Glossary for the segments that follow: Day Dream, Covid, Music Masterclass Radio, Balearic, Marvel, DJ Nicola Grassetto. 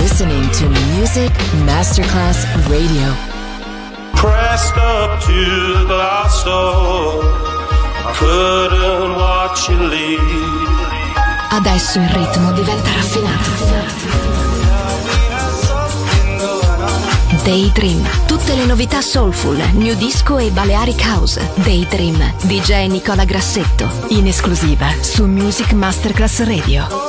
listening to Music Masterclass Radio. Pressed up to the glass door, I couldn't watch you leave. Adesso il ritmo diventa raffinato. Day Dream, tutte le novità soulful, new disco e Balearic House. Day Dream, DJ Nicola Grassetto, in esclusiva su Music Masterclass Radio.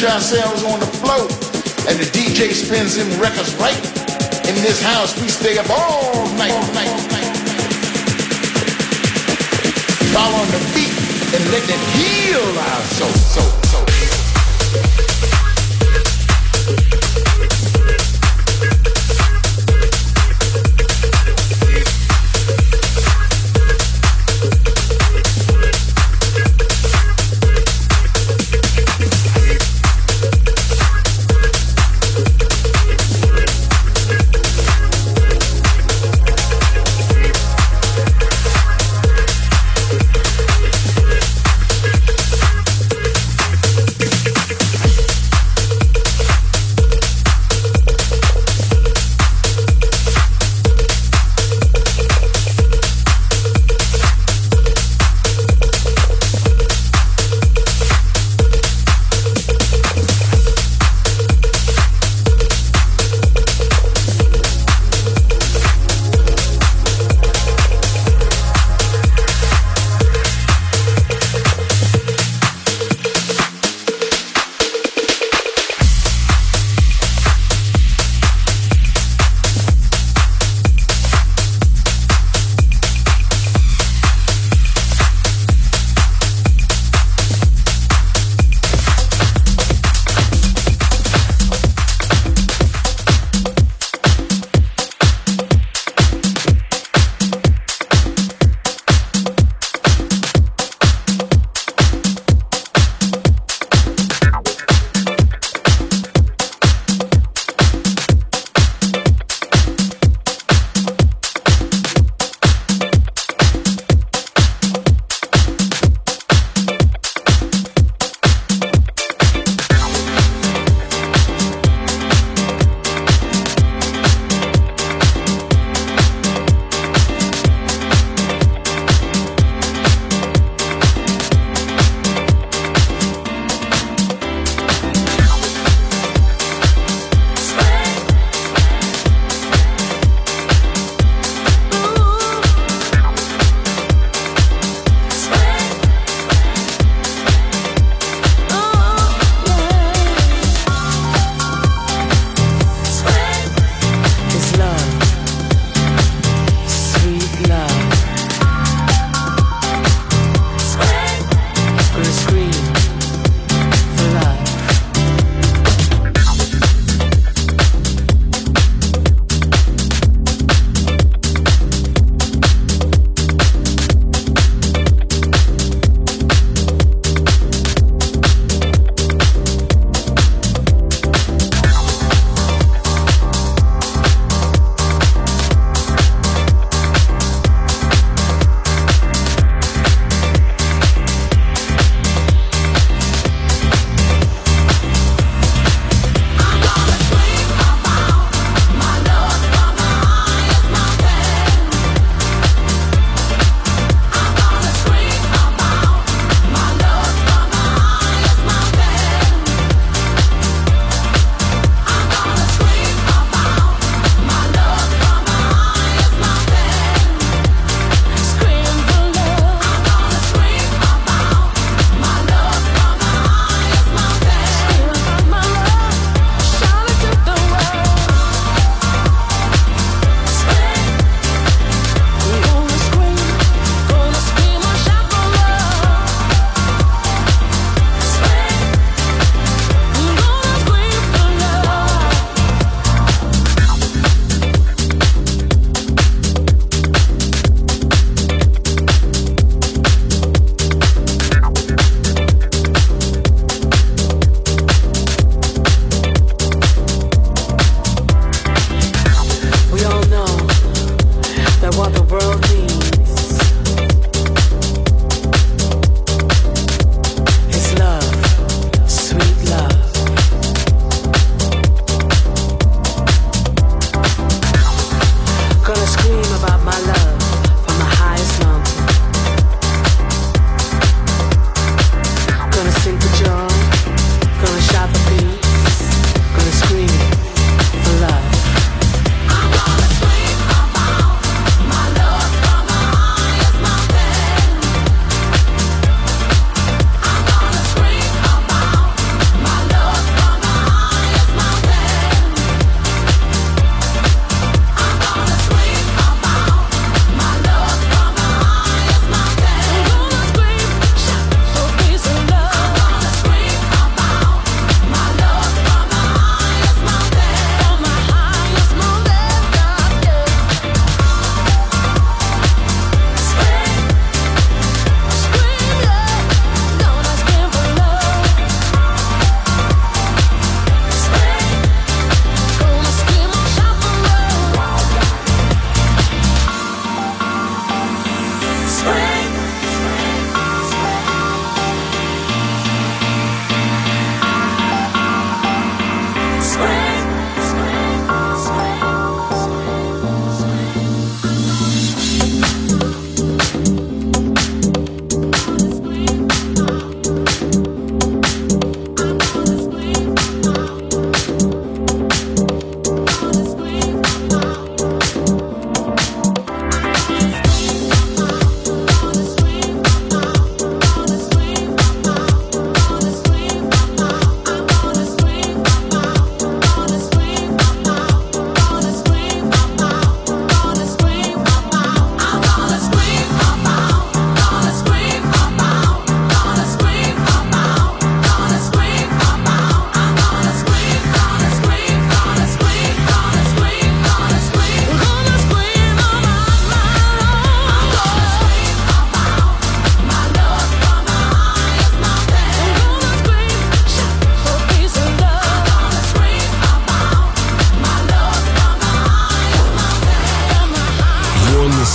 Ourselves on the floor, and the DJ spins them records right. In this house, we stay up all night, fall on the beat and let it heal our soul.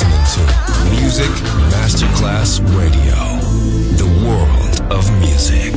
listening to Music Masterclass Radio, the world of music.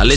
Dalle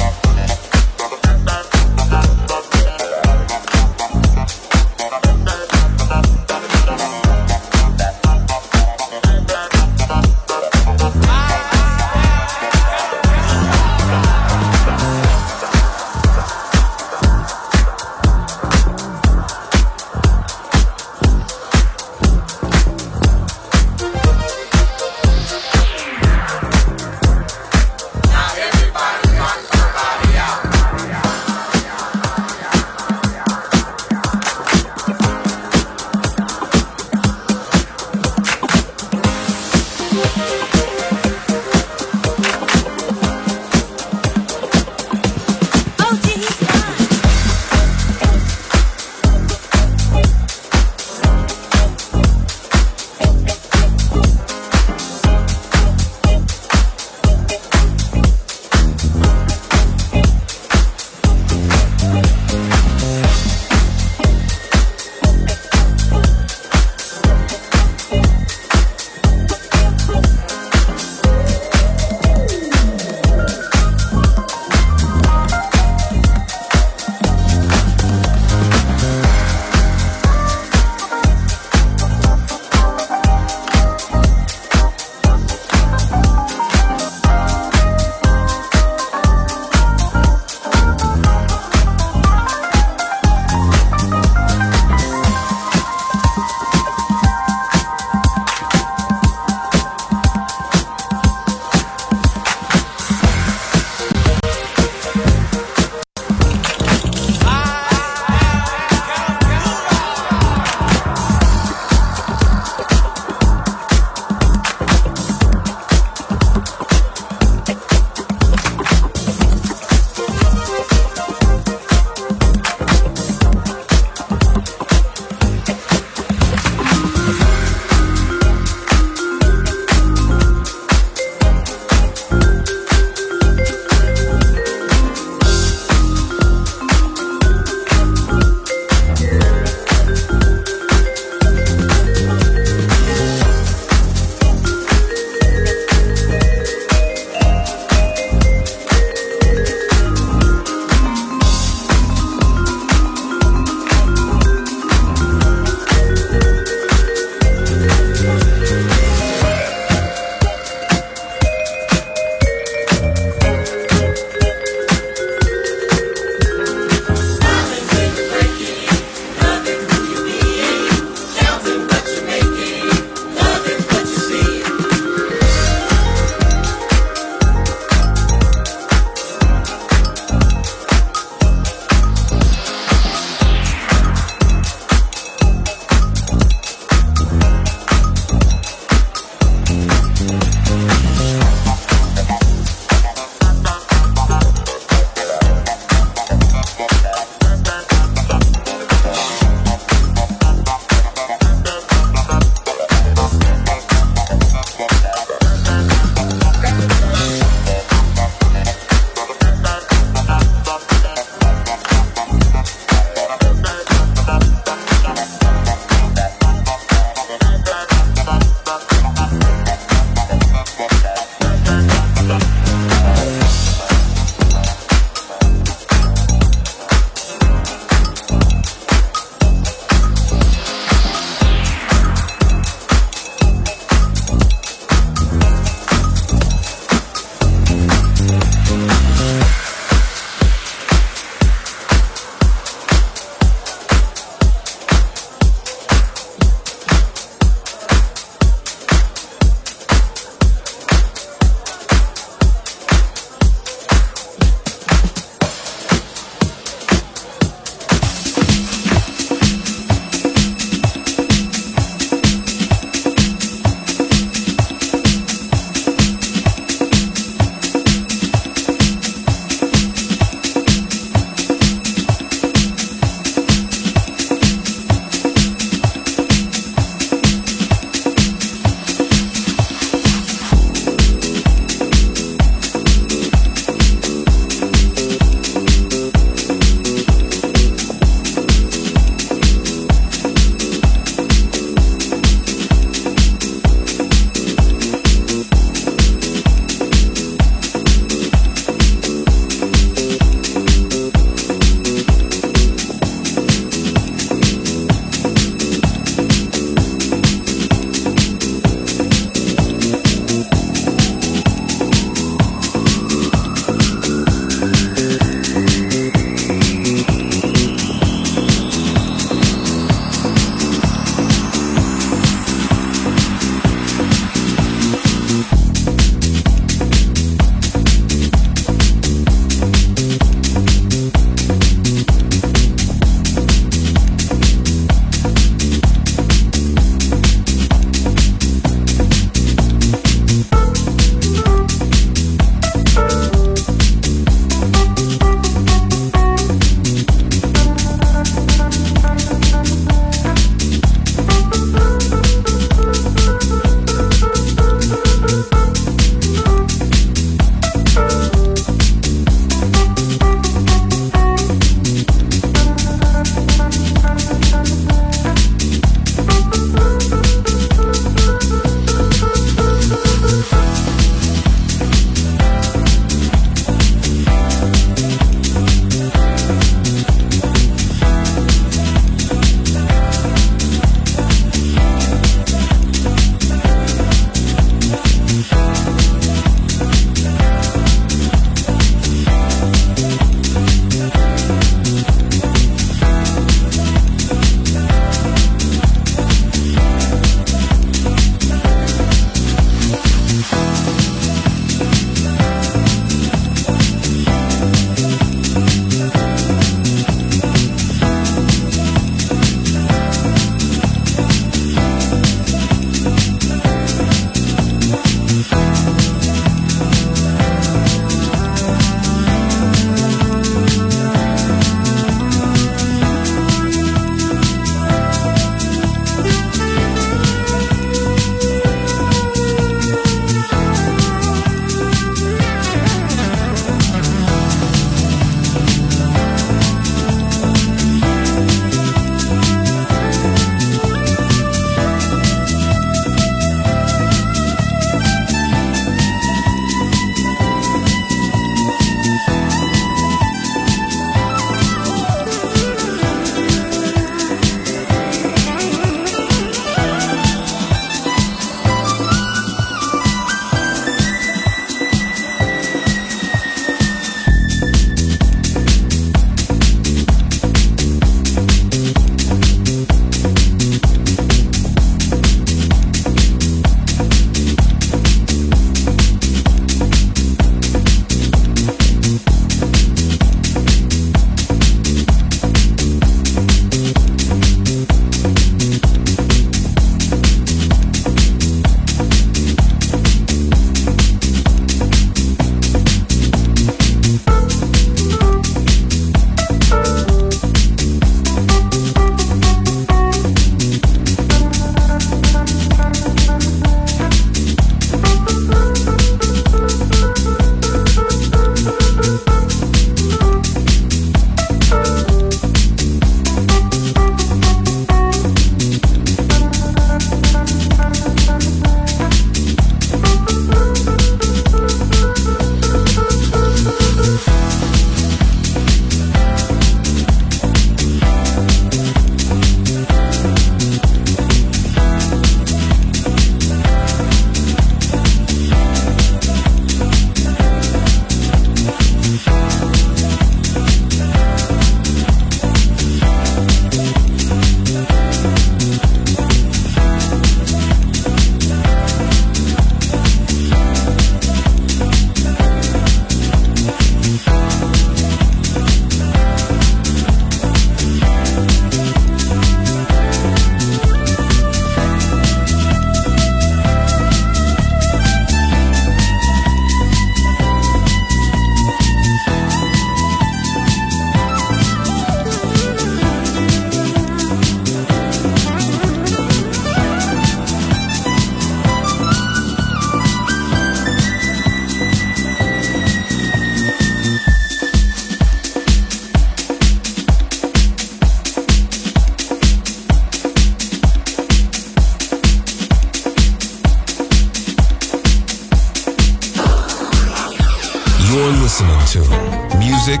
listening to Music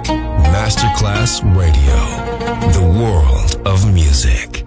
Masterclass Radio, the world of music.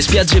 dalle spiagge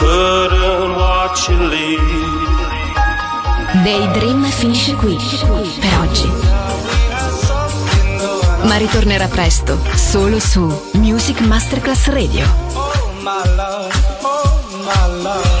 couldn't watch you leave. Day Dream finisce qui per oggi, ma ritornerà presto solo su Music Masterclass Radio.